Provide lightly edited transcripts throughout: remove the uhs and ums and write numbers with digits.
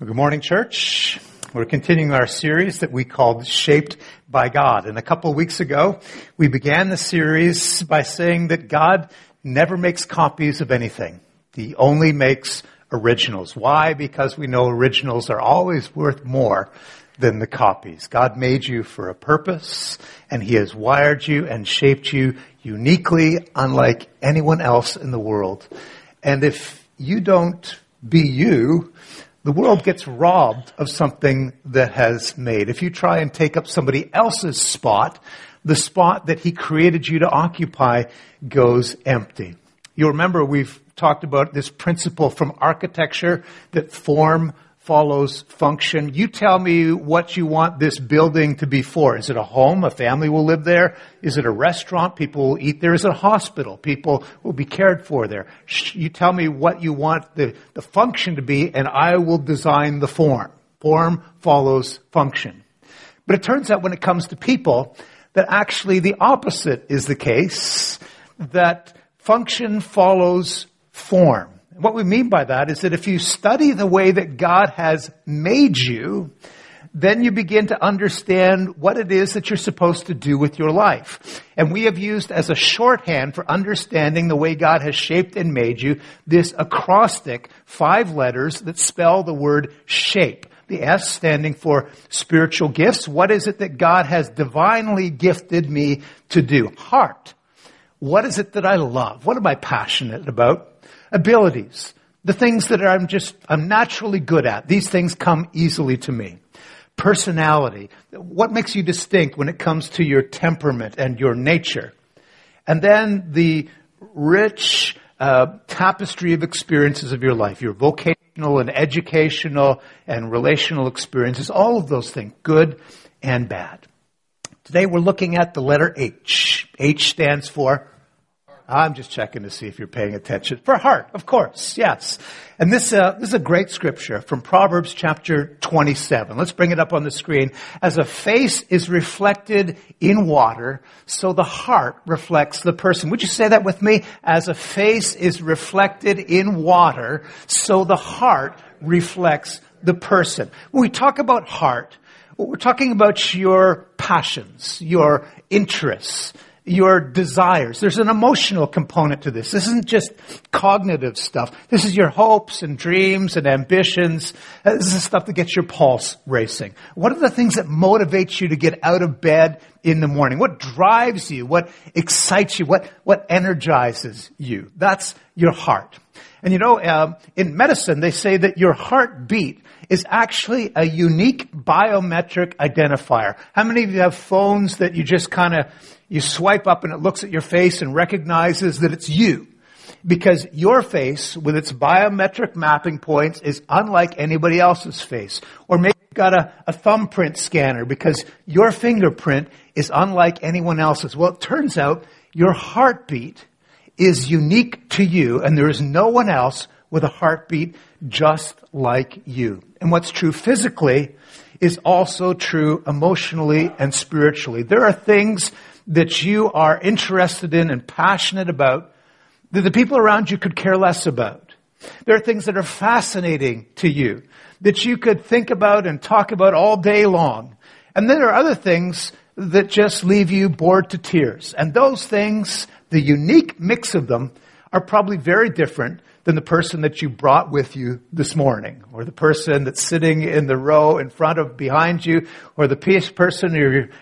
Well, good morning, church. We're continuing our series that we called Shaped by God. And a couple of weeks ago, we began the series by saying that God never makes copies of anything. He only makes originals. Why? Because we know originals are always worth more than the copies. God made you for a purpose, and He has wired you and shaped you uniquely, unlike anyone else in the world. And if you don't be you, the world gets robbed of something that has made. If you try and take up somebody else's spot, the spot that He created you to occupy goes empty. You'll remember we've talked about this principle from architecture that form follows function. You tell me what you want this building to be for. Is it a home? A family will live there? Is it a restaurant? People will eat there. Is it a hospital? People will be cared for there. You tell me what you want the function to be, and I will design the form. Form follows function. But it turns out when it comes to people, that actually the opposite is the case, that function follows form. What we mean by that is that if you study the way that God has made you, then you begin to understand what it is that you're supposed to do with your life. And we have used as a shorthand for understanding the way God has shaped and made you this acrostic, 5 letters that spell the word shape. The S standing for spiritual gifts. What is it that God has divinely gifted me to do? Heart. What is it that I love? What am I passionate about? Abilities, the things that I'm naturally good at. These things come easily to me. Personality, what makes you distinct when it comes to your temperament and your nature? And then the rich tapestry of experiences of your life, your vocational and educational and relational experiences, all of those things, good and bad. Today we're looking at the letter H. H stands for... I'm just checking to see if you're paying attention. For heart, of course, yes. And this is a great scripture from Proverbs chapter 27. Let's bring it up on the screen. As a face is reflected in water, so the heart reflects the person. Would you say that with me? As a face is reflected in water, so the heart reflects the person. When we talk about heart, we're talking about your passions, your interests, your desires. There's an emotional component to this. This isn't just cognitive stuff. This is your hopes and dreams and ambitions. This is the stuff that gets your pulse racing. What are the things that motivate you to get out of bed in the morning? What drives you? What excites you? What energizes you? That's your heart. And you know, in medicine, they say that your heartbeat is actually a unique biometric identifier. How many of you have phones that you just kind of, you swipe up and it looks at your face and recognizes that it's you? Because your face, with its biometric mapping points, is unlike anybody else's face. Or maybe you've got a thumbprint scanner because your fingerprint is unlike anyone else's. Well, it turns out your heartbeat is unique to you, and there is no one else with a heartbeat just like you. And what's true physically is also true emotionally and spiritually. There are things that you are interested in and passionate about that the people around you could care less about. There are things that are fascinating to you that you could think about and talk about all day long. And then there are other things that just leave you bored to tears. And those things, the unique mix of them, are probably very different than the person that you brought with you this morning, or the person that's sitting in the row in front of, behind you, or the person,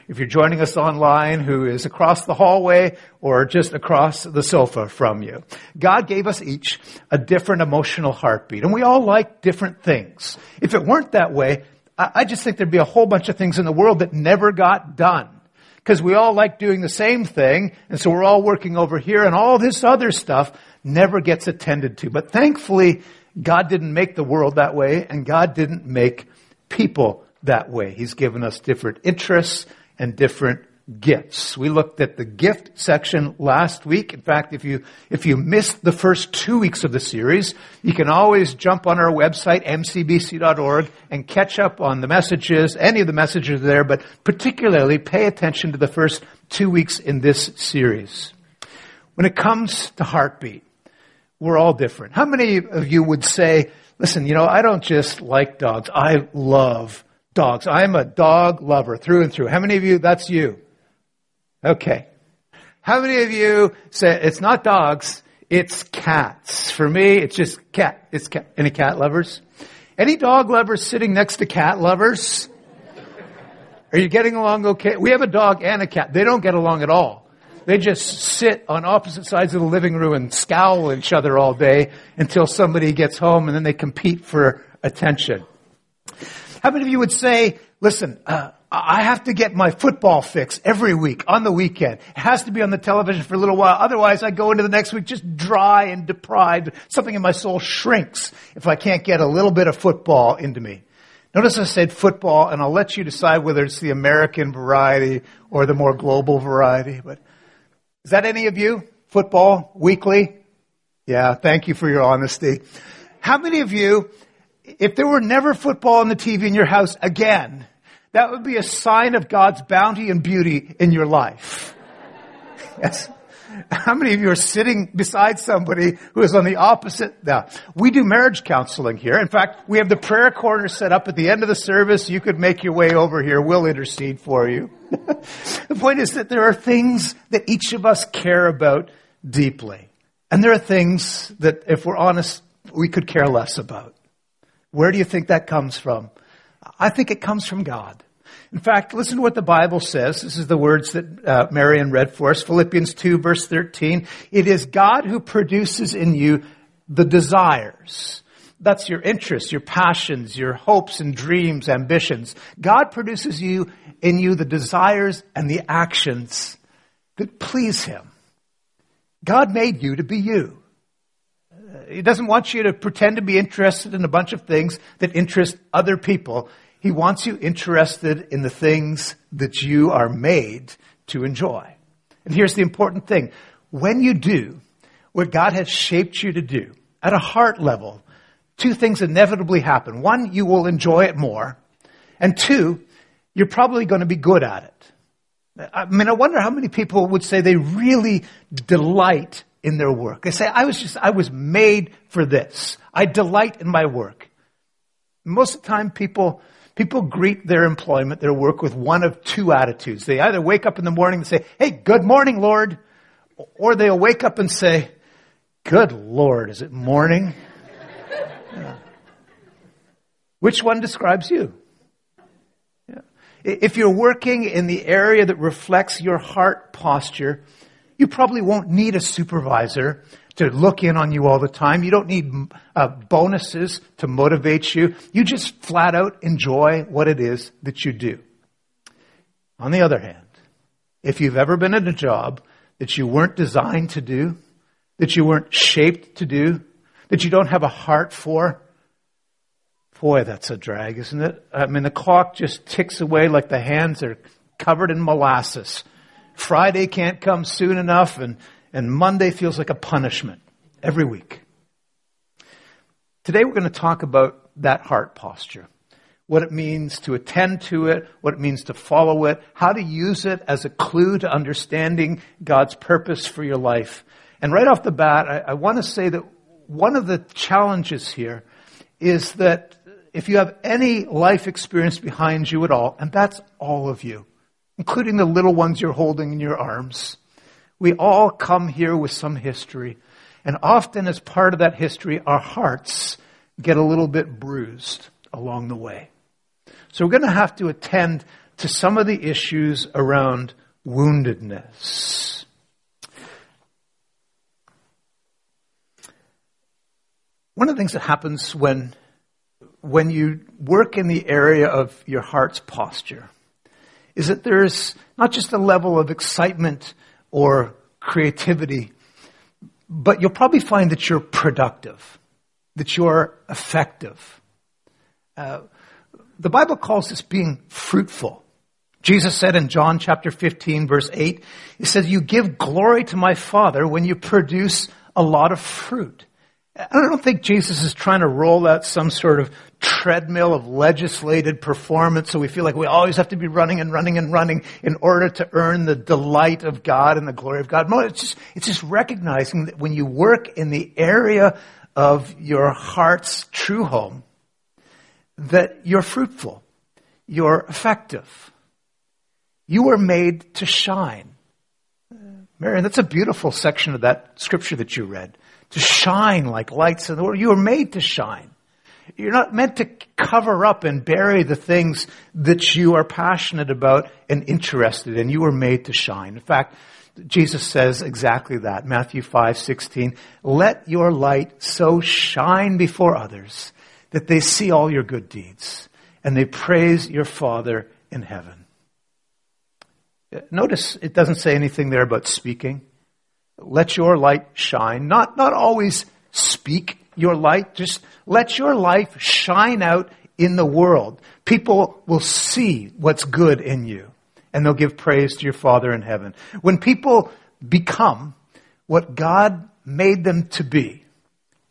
if you're joining us online, who is across the hallway or just across the sofa from you. God gave us each a different emotional heartbeat, and we all like different things. If it weren't that way, I just think there'd be a whole bunch of things in the world that never got done. Because we all like doing the same thing, and so we're all working over here, and all this other stuff never gets attended to. But thankfully, God didn't make the world that way, and God didn't make people that way. He's given us different interests and different gifts. We looked at the gift section last week. In fact, if you missed the first 2 weeks of the series, you can always jump on our website, mcbc.org, and catch up on the messages, any of the messages there, but particularly pay attention to the first 2 weeks in this series. When it comes to heartbeat, we're all different. How many of you would say Listen, I don't just like dogs. I love dogs. I'm a dog lover through and through. How many of you, that's you? Okay. How many of you say, it's not dogs, it's cats. For me, it's just cat. It's cat. Any cat lovers? Any dog lovers sitting next to cat lovers? Are you getting along okay? We have a dog and a cat. They don't get along at all. They just sit on opposite sides of the living room and scowl at each other all day until somebody gets home, and then they compete for attention. How many of you would say, listen, I have to get my football fix every week on the weekend. It has to be on the television for a little while. Otherwise, I go into the next week just dry and deprived. Something in my soul shrinks if I can't get a little bit of football into me. Notice I said football, and I'll let you decide whether it's the American variety or the more global variety. But is that any of you? Football weekly? Yeah, thank you for your honesty. How many of you, if there were never football on the TV in your house again, that would be a sign of God's bounty and beauty in your life? Yes. How many of you are sitting beside somebody who is on the opposite? Now, we do marriage counseling here. In fact, we have the prayer corner set up at the end of the service. You could make your way over here. We'll intercede for you. The point is that there are things that each of us care about deeply. And there are things that, if we're honest, we could care less about. Where do you think that comes from? I think it comes from God. In fact, listen to what the Bible says. This is the words that Marian read for us. Philippians 2, verse 13. It is God who produces in you the desires. That's your interests, your passions, your hopes and dreams, ambitions. God produces in you the desires and the actions that please Him. God made you to be you. He doesn't want you to pretend to be interested in a bunch of things that interest other people. He wants you interested in the things that you are made to enjoy. And here's the important thing. When you do what God has shaped you to do at a heart level, two things inevitably happen. One, you will enjoy it more. And two, you're probably going to be good at it. I mean, I wonder how many people would say they really delight in their work. They say, I was made for this. I delight in my work. Most of the time, people greet their employment, their work, with one of two attitudes. They either wake up in the morning and say, hey, good morning, Lord. Or they'll wake up and say, good Lord, is it morning? Yeah. Which one describes you? Yeah. If you're working in the area that reflects your heart posture, you probably won't need a supervisor to look in on you all the time. You don't need bonuses to motivate you. You just flat out enjoy what it is that you do. On the other hand, if you've ever been in a job that you weren't designed to do, that you weren't shaped to do, that you don't have a heart for, boy, that's a drag, isn't it? I mean, the clock just ticks away like the hands are covered in molasses. Friday can't come soon enough, and Monday feels like a punishment every week. Today we're going to talk about that heart posture, what it means to attend to it, what it means to follow it, how to use it as a clue to understanding God's purpose for your life. And right off the bat, I want to say that one of the challenges here is that if you have any life experience behind you at all, and that's all of you, including the little ones you're holding in your arms, we all come here with some history, and often as part of that history, our hearts get a little bit bruised along the way. So we're going to have to attend to some of the issues around woundedness. One of the things that happens when you work in the area of your heart's posture is that there's not just a level of excitement or creativity, but you'll probably find that you're productive, that you're effective. The Bible calls this being fruitful. Jesus said in John chapter 15, verse 8, he said, you give glory to my Father when you produce a lot of fruit. I don't think Jesus is trying to roll out some sort of treadmill of legislated performance so we feel like we always have to be running and running and running in order to earn the delight of God and the glory of God. No, it's just recognizing that when you work in the area of your heart's true home, that you're fruitful, you're effective. You were made to shine. Marion, that's a beautiful section of that scripture that you read. To shine like lights in the world. You were made to shine. You're not meant to cover up and bury the things that you are passionate about and interested in. You were made to shine. In fact, Jesus says exactly that. Matthew 5:16. Let your light so shine before others that they see all your good deeds and they praise your Father in heaven. Notice it doesn't say anything there about speaking. Let your light shine. Not always speak your light. Just let your life shine out in the world. People will see what's good in you, and they'll give praise to your Father in heaven. When people become what God made them to be,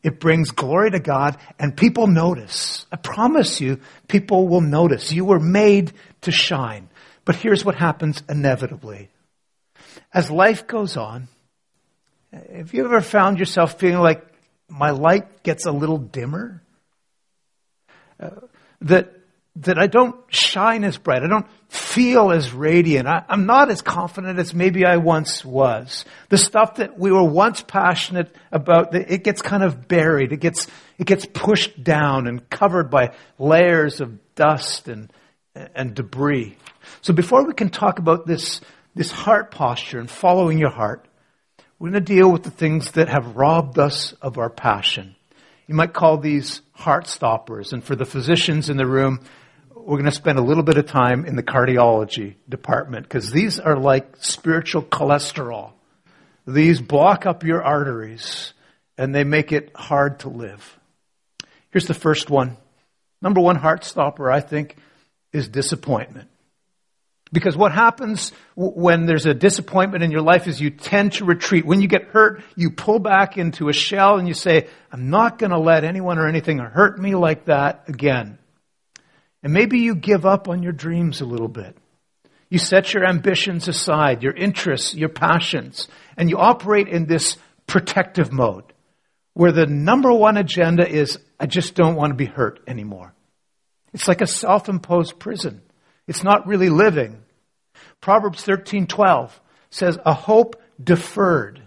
it brings glory to God, and people notice. I promise you, people will notice. You were made to shine. But here's what happens inevitably. As life goes on, have you ever found yourself feeling like my light gets a little dimmer? That I don't shine as bright. I don't feel as radiant. I'm not as confident as maybe I once was. The stuff that we were once passionate about, it gets kind of buried. It gets pushed down and covered by layers of dust and debris. So before we can talk about this heart posture and following your heart, we're going to deal with the things that have robbed us of our passion. You might call these heart stoppers. And for the physicians in the room, we're going to spend a little bit of time in the cardiology department, because these are like spiritual cholesterol. These block up your arteries and they make it hard to live. Here's the first one. Number one heart stopper, I think, is disappointment. Because what happens when there's a disappointment in your life is you tend to retreat. When you get hurt, you pull back into a shell and you say, I'm not going to let anyone or anything hurt me like that again. And maybe you give up on your dreams a little bit. You set your ambitions aside, your interests, your passions, and you operate in this protective mode where the number one agenda is, I just don't want to be hurt anymore. It's like a self-imposed prison. It's not really living. Proverbs 13:12 says, a hope deferred,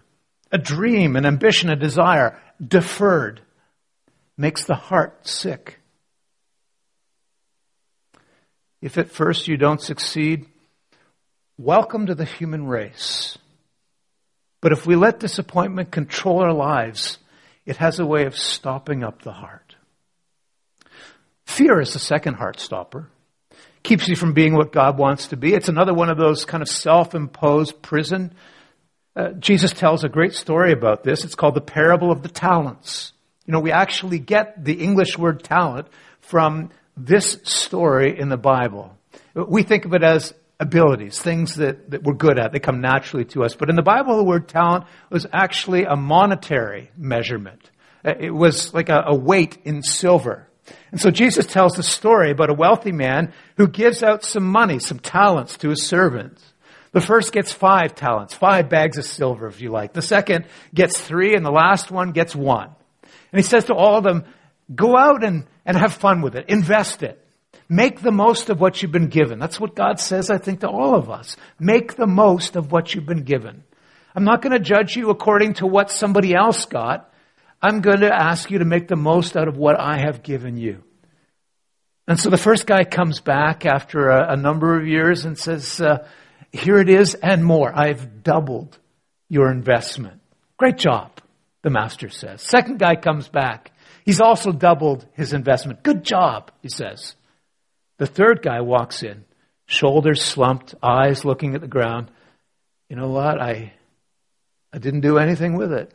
a dream, an ambition, a desire deferred makes the heart sick. If at first you don't succeed, welcome to the human race. But if we let disappointment control our lives, it has a way of stopping up the heart. Fear is the second heart stopper. Keeps you from being what God wants to be. It's another one of those kind of self-imposed prison. Jesus tells a great story about this. It's called the parable of the talents. You know, we actually get the English word talent from this story in the Bible. We think of it as abilities, things that we're good at. They come naturally to us. But in the Bible, the word talent was actually a monetary measurement. It was like a weight in silver. And so Jesus tells the story about a wealthy man who gives out some money, some talents to his servants. The first gets 5 talents, 5 bags of silver, if you like. The second gets 3, and the last one gets 1. And he says to all of them, go out and have fun with it. Invest it. Make the most of what you've been given. That's what God says, I think, to all of us. Make the most of what you've been given. I'm not going to judge you according to what somebody else got. I'm going to ask you to make the most out of what I have given you. And so the first guy comes back after a number of years and says, here it is and more. I've doubled your investment. Great job, the master says. Second guy comes back. He's also doubled his investment. Good job, he says. The third guy walks in, shoulders slumped, eyes looking at the ground. You know what? I didn't do anything with it.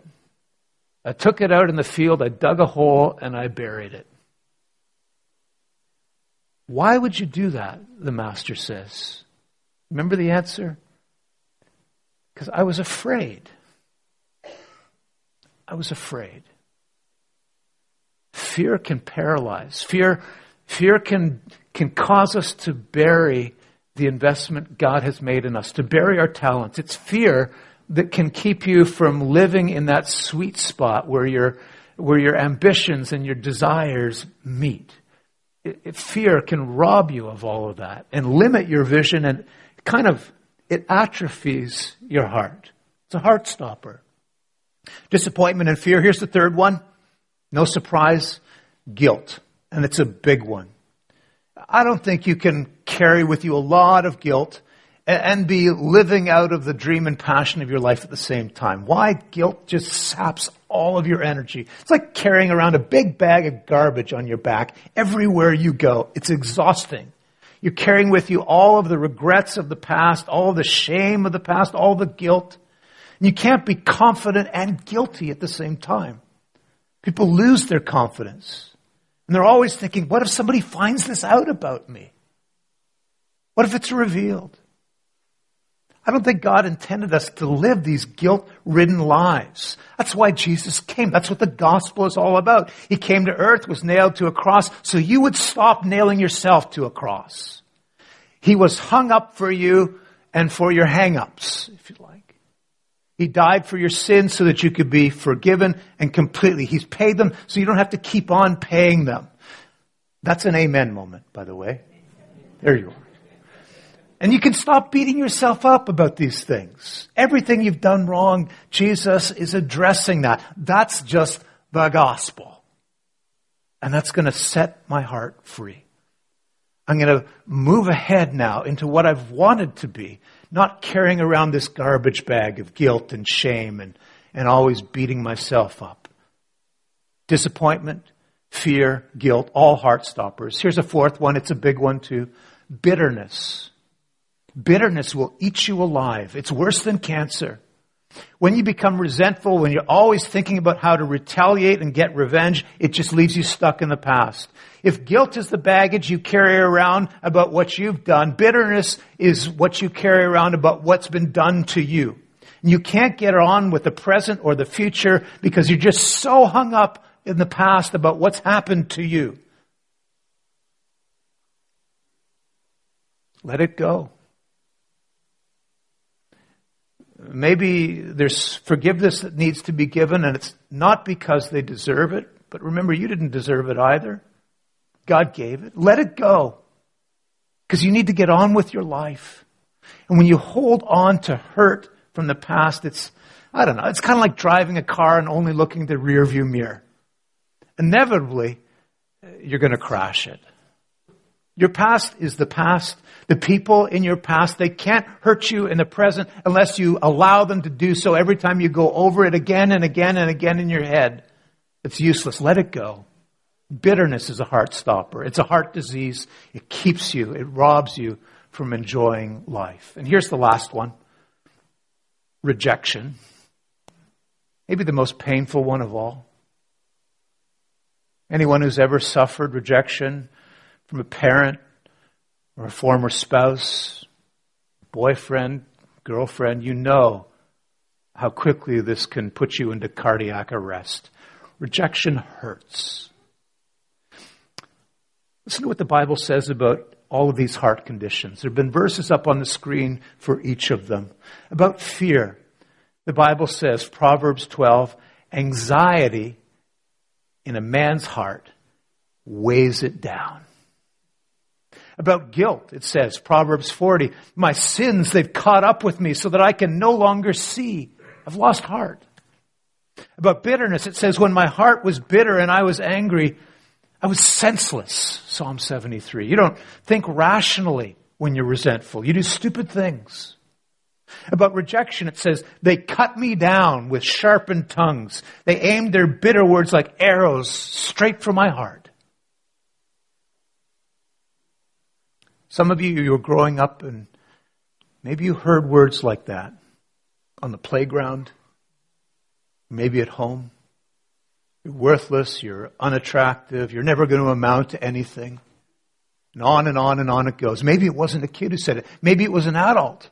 I took it out in the field, I dug a hole, and I buried it. Why would you do that, the master says. Remember the answer? Because I was afraid. I was afraid. Fear can paralyze. Fear can cause us to bury the investment God has made in us, to bury our talents. It's fear that can keep you from living in that sweet spot where you're where your ambitions and your desires meet. Fear can rob you of all of that and limit your vision, and kind of it atrophies your heart. It's a heart stopper. Disappointment and fear. Here's the third one. No surprise, guilt. And it's a big one. I don't think you can carry with you a lot of guilt and be living out of the dream and passion of your life at the same time. Why? Guilt just saps all of your energy. It's like carrying around a big bag of garbage on your back everywhere you go. It's exhausting. You're carrying with you all of the regrets of the past, all of the shame of the past, all the guilt. And you can't be confident and guilty at the same time. People lose their confidence. And they're always thinking, what if somebody finds this out about me? What if it's revealed? I don't think God intended us to live these guilt-ridden lives. That's why Jesus came. That's what the gospel is all about. He came to earth, was nailed to a cross, so you would stop nailing yourself to a cross. He was hung up for you and for your hang-ups, if you like. He died for your sins so that you could be forgiven and completely. He's paid them so you don't have to keep on paying them. That's an amen moment, by the way. There you are. And you can stop beating yourself up about these things. Everything you've done wrong, Jesus is addressing that. That's just the gospel. And that's going to set my heart free. I'm going to move ahead now into what I've wanted to be, not carrying around this garbage bag of guilt and shame and always beating myself up. Disappointment, fear, guilt, all heart stoppers. Here's a fourth one. It's a big one too. Bitterness. Bitterness will eat you alive. It's worse than cancer. When you become resentful, when you're always thinking about how to retaliate and get revenge, it just leaves you stuck in the past. If guilt is the baggage you carry around about what you've done, bitterness is what you carry around about what's been done to you. And you can't get on with the present or the future because you're just so hung up in the past about what's happened to you. Let it go. Maybe there's forgiveness that needs to be given, and it's not because they deserve it. But remember, you didn't deserve it either. God gave it. Let it go. Because you need to get on with your life. And when you hold on to hurt from the past, it's kind of like driving a car and only looking at the rearview mirror. Inevitably, you're going to crash it. Your past is the past. The people in your past, they can't hurt you in the present unless you allow them to do so. Every time you go over it again and again and again in your head, it's useless. Let it go. Bitterness is a heart stopper. It's a heart disease. It keeps you. It robs you from enjoying life. And here's the last one. Rejection. Maybe the most painful one of all. Anyone who's ever suffered rejection from a parent or a former spouse, boyfriend, girlfriend, you know how quickly this can put you into cardiac arrest. Rejection hurts. Listen to what the Bible says about all of these heart conditions. There have been verses up on the screen for each of them. About fear, the Bible says, Proverbs 12, anxiety in a man's heart weighs it down. About guilt, it says, Proverbs 40, my sins, they've caught up with me so that I can no longer see. I've lost heart. About bitterness, it says, when my heart was bitter and I was angry, I was senseless, Psalm 73. You don't think rationally when you're resentful. You do stupid things. About rejection, it says, they cut me down with sharpened tongues. They aimed their bitter words like arrows straight for my heart. Some of you were growing up and maybe you heard words like that on the playground, maybe at home. You're worthless, you're unattractive, you're never going to amount to anything. And on and on and on it goes. Maybe it wasn't a kid who said it. Maybe it was an adult.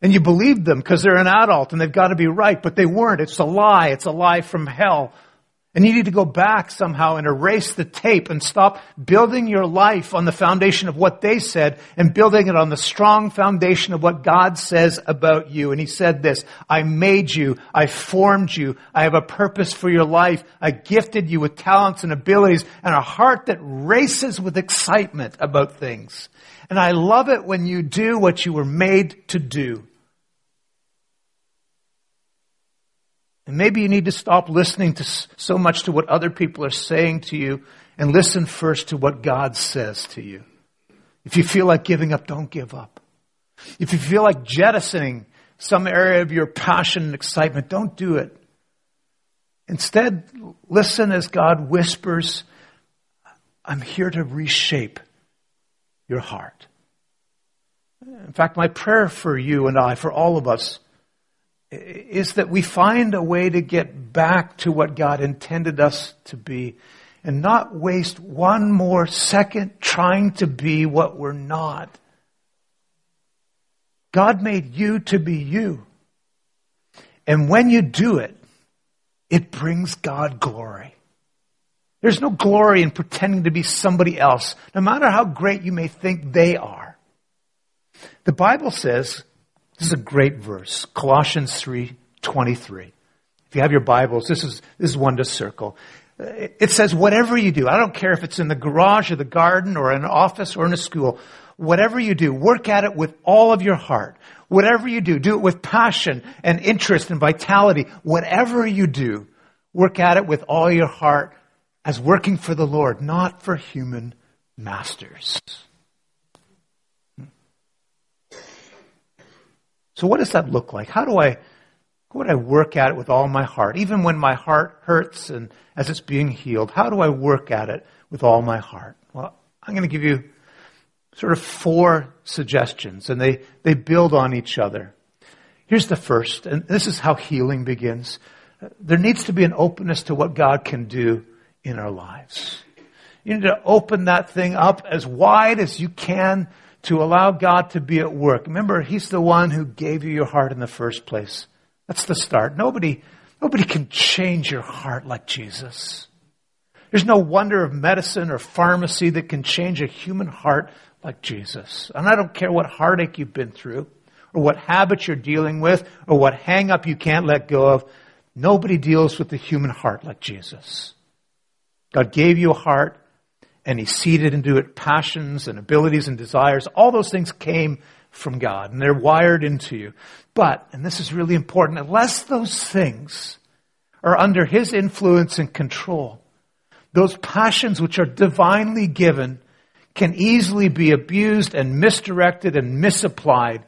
And you believed them because they're an adult and they've got to be right, but they weren't. It's a lie. It's a lie from hell. And you need to go back somehow and erase the tape and stop building your life on the foundation of what they said and building it on the strong foundation of what God says about you. And he said this, I made you, I formed you, I have a purpose for your life, I gifted you with talents and abilities and a heart that races with excitement about things. And I love it when you do what you were made to do. And maybe you need to stop listening to so much to what other people are saying to you and listen first to what God says to you. If you feel like giving up, don't give up. If you feel like jettisoning some area of your passion and excitement, don't do it. Instead, listen as God whispers, I'm here to reshape your heart. In fact, my prayer for you and I, for all of us, is that we find a way to get back to what God intended us to be and not waste one more second trying to be what we're not. God made you to be you. And when you do it, it brings God glory. There's no glory in pretending to be somebody else, no matter how great you may think they are. The Bible says, this is a great verse, Colossians 3:23. If you have your Bibles, this is one to circle. It says, whatever you do, I don't care if it's in the garage or the garden or in an office or in a school, whatever you do, work at it with all of your heart. Whatever you do, do it with passion and interest and vitality. Whatever you do, work at it with all your heart as working for the Lord, not for human masters. So what does that look like? How would I work at it with all my heart? Even when my heart hurts and as it's being healed, how do I work at it with all my heart? Well, I'm going to give you sort of four suggestions, and they build on each other. Here's the first, and this is how healing begins. There needs to be an openness to what God can do in our lives. You need to open that thing up as wide as you can to allow God to be at work. Remember, He's the one who gave you your heart in the first place. That's the start. Nobody can change your heart like Jesus. There's no wonder of medicine or pharmacy that can change a human heart like Jesus. And I don't care what heartache you've been through or what habits you're dealing with or what hang-up you can't let go of. Nobody deals with the human heart like Jesus. God gave you a heart, and He seeded into it passions and abilities and desires. All those things came from God, and they're wired into you. But, and this is really important, unless those things are under His influence and control, those passions which are divinely given can easily be abused and misdirected and misapplied,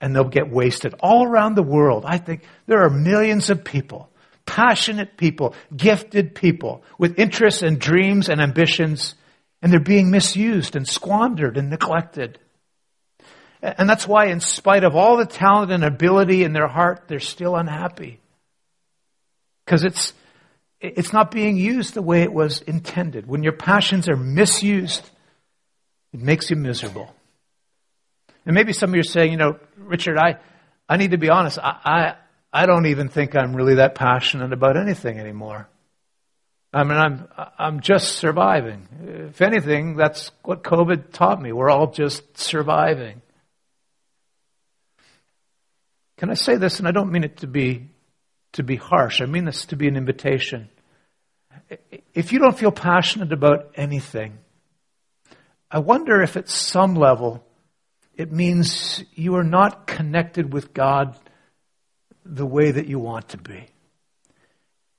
and they'll get wasted. All around the world, I think there are millions of people, passionate people, gifted people, with interests and dreams and ambitions, and they're being misused and squandered and neglected. And that's why, in spite of all the talent and ability in their heart, they're still unhappy. Because it's not being used the way it was intended. When your passions are misused, it makes you miserable. And maybe some of you are saying, Richard, I need to be honest. I don't even think I'm really that passionate about anything anymore. I mean, I'm just surviving. If anything, that's what COVID taught me. We're all just surviving. Can I say this? And I don't mean it to be harsh. I mean this to be an invitation. If you don't feel passionate about anything, I wonder if at some level it means you are not connected with God the way that you want to be.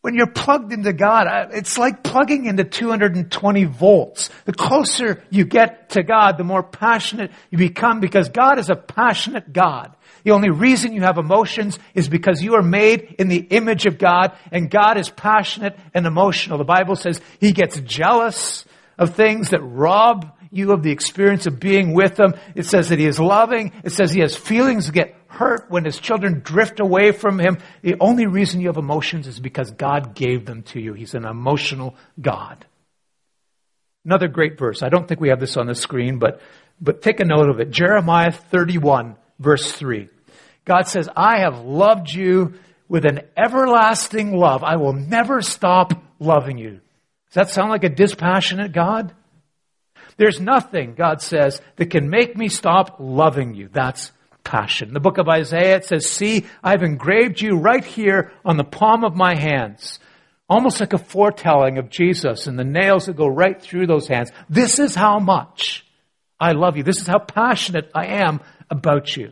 When you're plugged into God, it's like plugging into 220 volts. The closer you get to God, the more passionate you become, because God is a passionate God. The only reason you have emotions is because you are made in the image of God, and God is passionate and emotional. The Bible says He gets jealous of things that rob you of the experience of being with Him. It says that He is loving. It says He has feelings that get hurt when His children drift away from Him. The only reason you have emotions is because God gave them to you. He's an emotional God. Another great verse. I don't think we have this on the screen, but take a note of it. Jeremiah 31, verse 3. God says, I have loved you with an everlasting love. I will never stop loving you. Does that sound like a dispassionate God? There's nothing, God says, that can make me stop loving you. That's passion. In the book of Isaiah, it says, "See, I've engraved you right here on the palm of my hands." Almost like a foretelling of Jesus and the nails that go right through those hands. This is how much I love you. This is how passionate I am about you.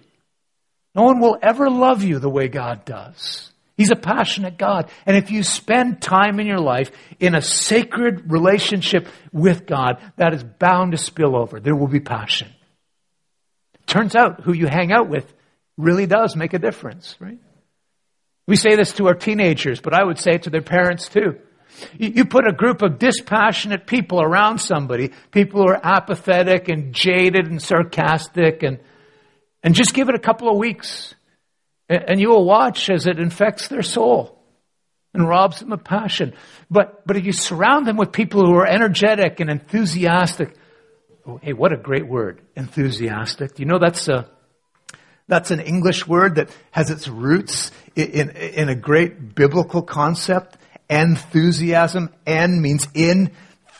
No one will ever love you the way God does. He's a passionate God. And if you spend time in your life in a sacred relationship with God, that is bound to spill over. There will be passion. Turns out who you hang out with really does make a difference, right? We say this to our teenagers, but I would say it to their parents too. You put a group of dispassionate people around somebody, people who are apathetic and jaded and sarcastic, and just give it a couple of weeks. And you will watch as it infects their soul and robs them of passion. But if you surround them with people who are energetic and enthusiastic, oh, hey, what a great word, enthusiastic. Do you know that's an English word that has its roots in a great biblical concept? Enthusiasm. En means in,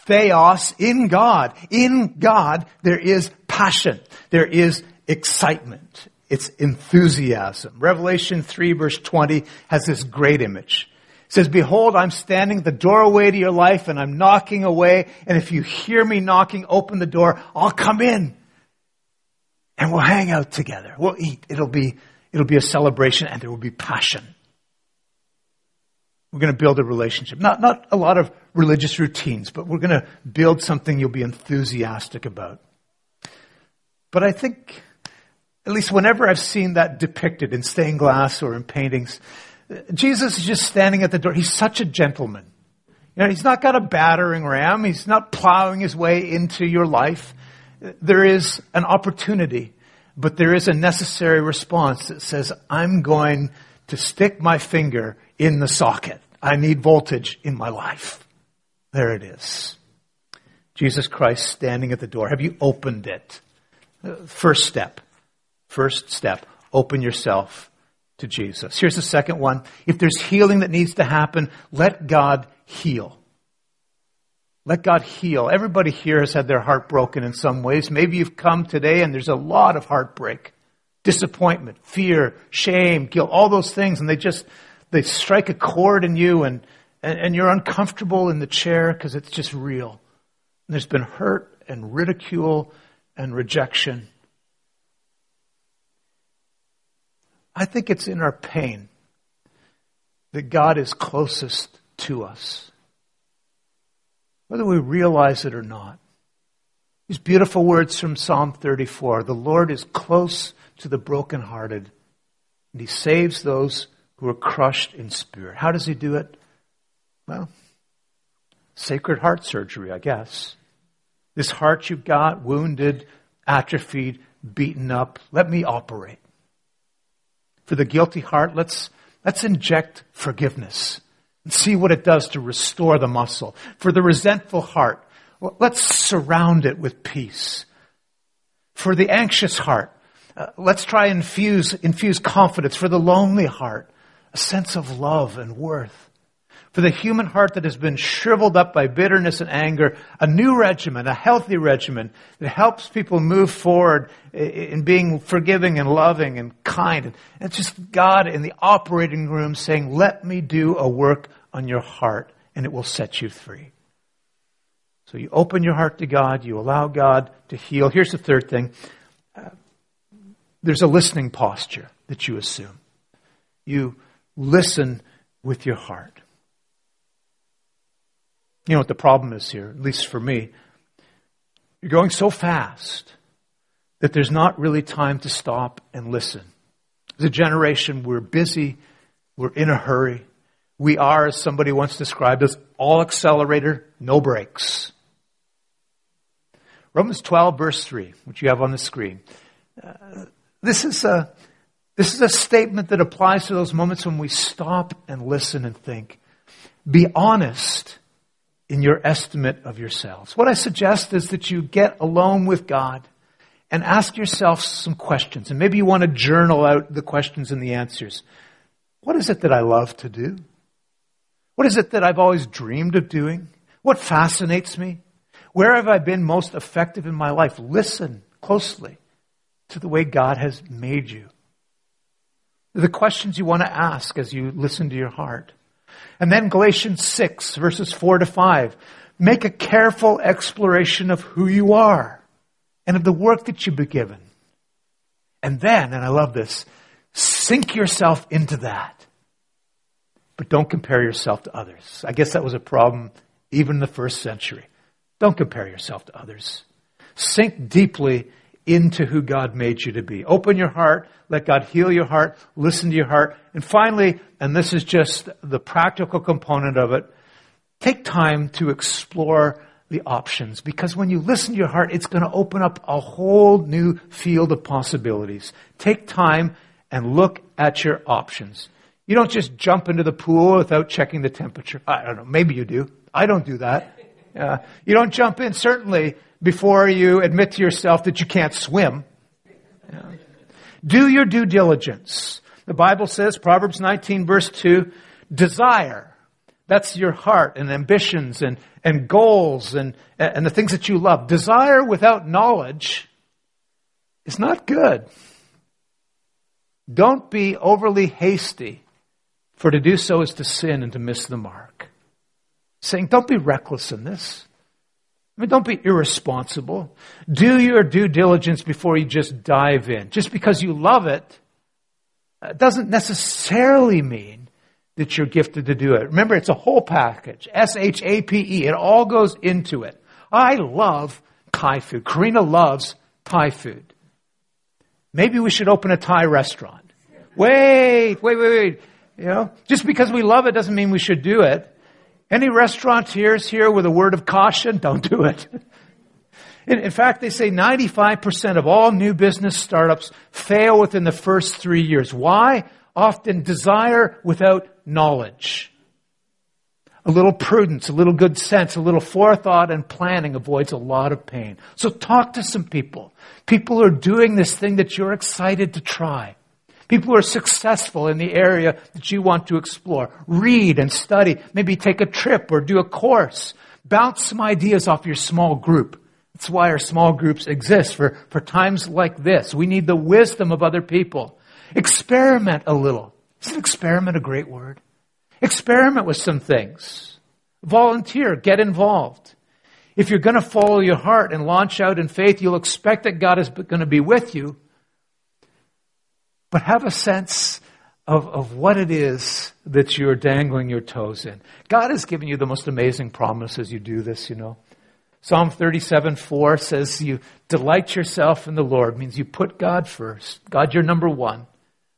theos, in God. In God, there is passion. There is excitement. It's enthusiasm. Revelation 3 verse 20 has this great image. It says, "Behold, I'm standing at the doorway to your life, and I'm knocking away. And if you hear me knocking, open the door. I'll come in, and we'll hang out together. We'll eat. It'll be a celebration, and there will be passion. We're going to build a relationship. Not a lot of religious routines, but we're going to build something you'll be enthusiastic about." But I think, at least whenever I've seen that depicted in stained glass or in paintings, Jesus is just standing at the door. He's such a gentleman. You know, he's not got a battering ram. He's not plowing his way into your life. There is an opportunity, but there is a necessary response that says, I'm going to stick my finger in the socket. I need voltage in my life. There it is. Jesus Christ standing at the door. Have you opened it? First step, open yourself to Jesus. Here's the second one. If there's healing that needs to happen, let God heal. Let God heal. Everybody here has had their heart broken in some ways. Maybe you've come today and there's a lot of heartbreak, disappointment, fear, shame, guilt, all those things. And they strike a chord in you and you're uncomfortable in the chair because it's just real. And there's been hurt and ridicule and rejection. I think it's in our pain that God is closest to us, whether we realize it or not. These beautiful words from Psalm 34, "The Lord is close to the brokenhearted, and he saves those who are crushed in spirit." How does he do it? Well, sacred heart surgery, I guess. This heart you've got, wounded, atrophied, beaten up, let me operate. For the guilty heart, let's inject forgiveness and see what it does to restore the muscle. For the resentful heart, let's surround it with peace. For the anxious heart, let's try and infuse confidence. For the lonely heart, a sense of love and worth. For the human heart that has been shriveled up by bitterness and anger, a new regimen, a healthy regimen that helps people move forward in being forgiving and loving and kind. And it's just God in the operating room saying, let me do a work on your heart and it will set you free. So you open your heart to God, you allow God to heal. Here's the third thing. There's a listening posture that you assume. You listen with your heart. You know what the problem is here, at least for me. You're going so fast that there's not really time to stop and listen. As a generation, we're busy. We're in a hurry. We are, as somebody once described us, all accelerator, no brakes. Romans 12, verse 3, which you have on the screen. This is a statement that applies to those moments when we stop and listen and think. Be honest in your estimate of yourselves. What I suggest is that you get alone with God and ask yourself some questions. And maybe you want to journal out the questions and the answers. What is it that I love to do? What is it that I've always dreamed of doing? What fascinates me? Where have I been most effective in my life? Listen closely to the way God has made you. The questions you want to ask as you listen to your heart. And then Galatians 6, verses 4 to 5. Make a careful exploration of who you are and of the work that you've been given. And then, and I love this, sink yourself into that. But don't compare yourself to others. I guess that was a problem even in the first century. Don't compare yourself to others. Sink deeply into who God made you to be. Open your heart, let God heal your heart, listen to your heart. And finally, and this is just the practical component of it, take time to explore the options, because when you listen to your heart, it's going to open up a whole new field of possibilities. Take time and look at your options. You don't just jump into the pool without checking the temperature. I don't know, maybe you do. I don't do that. You don't jump in, certainly, before you admit to yourself that you can't swim. Do your due diligence. The Bible says, Proverbs 19, verse 2, desire. That's your heart and ambitions and goals and the things that you love. Desire without knowledge is not good. Don't be overly hasty, for to do so is to sin and to miss the mark. Saying, don't be reckless in this. I mean, don't be irresponsible. Do your due diligence before you just dive in. Just because you love it doesn't necessarily mean that you're gifted to do it. Remember, it's a whole package. S-H-A-P-E. It all goes into it. I love Thai food. Karina loves Thai food. Maybe we should open a Thai restaurant. Wait. You know, just because we love it doesn't mean we should do it. Any restaurateurs here with a word of caution? Don't do it. In fact, they say 95% of all new business startups fail within the first 3 years. Why? Often desire without knowledge. A little prudence, a little good sense, a little forethought and planning avoids a lot of pain. So talk to some people. People who are doing this thing that you're excited to try. People who are successful in the area that you want to explore. Read and study. Maybe take a trip or do a course. Bounce some ideas off your small group. That's why our small groups exist, for times like this. We need the wisdom of other people. Experiment a little. Isn't experiment a great word? Experiment with some things. Volunteer. Get involved. If you're going to follow your heart and launch out in faith, you'll expect that God is going to be with you. But have a sense of what it is that you're dangling your toes in. God has given you the most amazing promise as you do this, you know. Psalm 37:4 says you delight yourself in the Lord. It means you put God first. God, you're number one.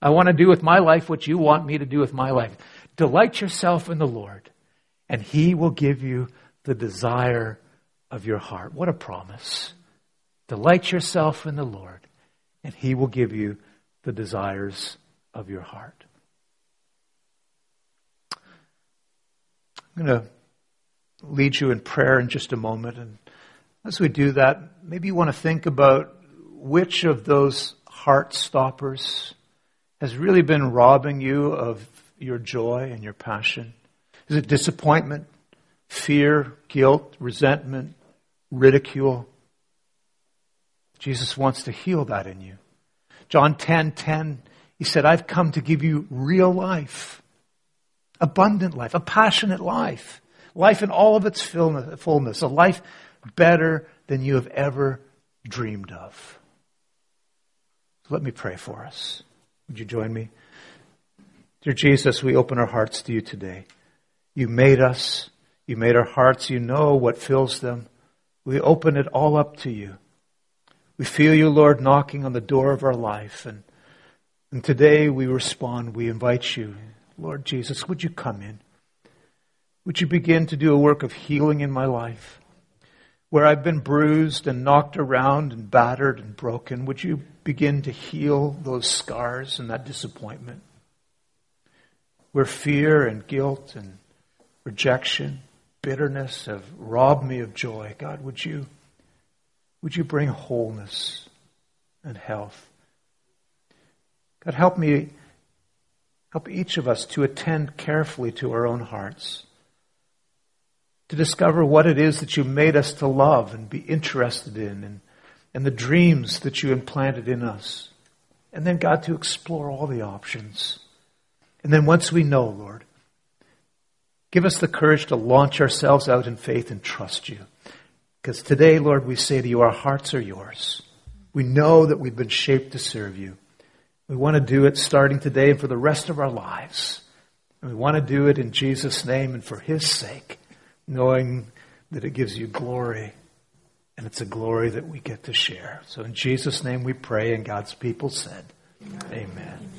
I want to do with my life what you want me to do with my life. Delight yourself in the Lord, and He will give you the desire of your heart. What a promise. Delight yourself in the Lord, and He will give you the desires of your heart. I'm going to lead you in prayer in just a moment. And as we do that, maybe you want to think about which of those heart stoppers has really been robbing you of your joy and your passion. Is it disappointment, fear, guilt, resentment, ridicule? Jesus wants to heal that in you. John 10:10, He said, I've come to give you real life, abundant life, a passionate life, life in all of its fullness, a life better than you have ever dreamed of. So let me pray for us. Would you join me? Dear Jesus, we open our hearts to You today. You made us. You made our hearts. You know what fills them. We open it all up to You. We feel You, Lord, knocking on the door of our life. And today we respond. We invite You. Lord Jesus, would You come in? Would You begin to do a work of healing in my life? Where I've been bruised and knocked around and battered and broken, would You begin to heal those scars and that disappointment? Where fear and guilt and rejection, bitterness have robbed me of joy, God, would you bring wholeness and health? God, help each of us to attend carefully to our own hearts. to discover what it is that you made us to love and be interested in, and the dreams that you implanted in us. And then, God, to explore all the options. And then once we know, Lord, give us the courage to launch ourselves out in faith and trust you. Because today, Lord, we say to you, our hearts are yours. We know that we've been shaped to serve you. We want to do it starting today and for the rest of our lives. And we want to do it in Jesus' name and for his sake, knowing that it gives you glory. And it's a glory that we get to share. So in Jesus' name we pray, and God's people said, Amen.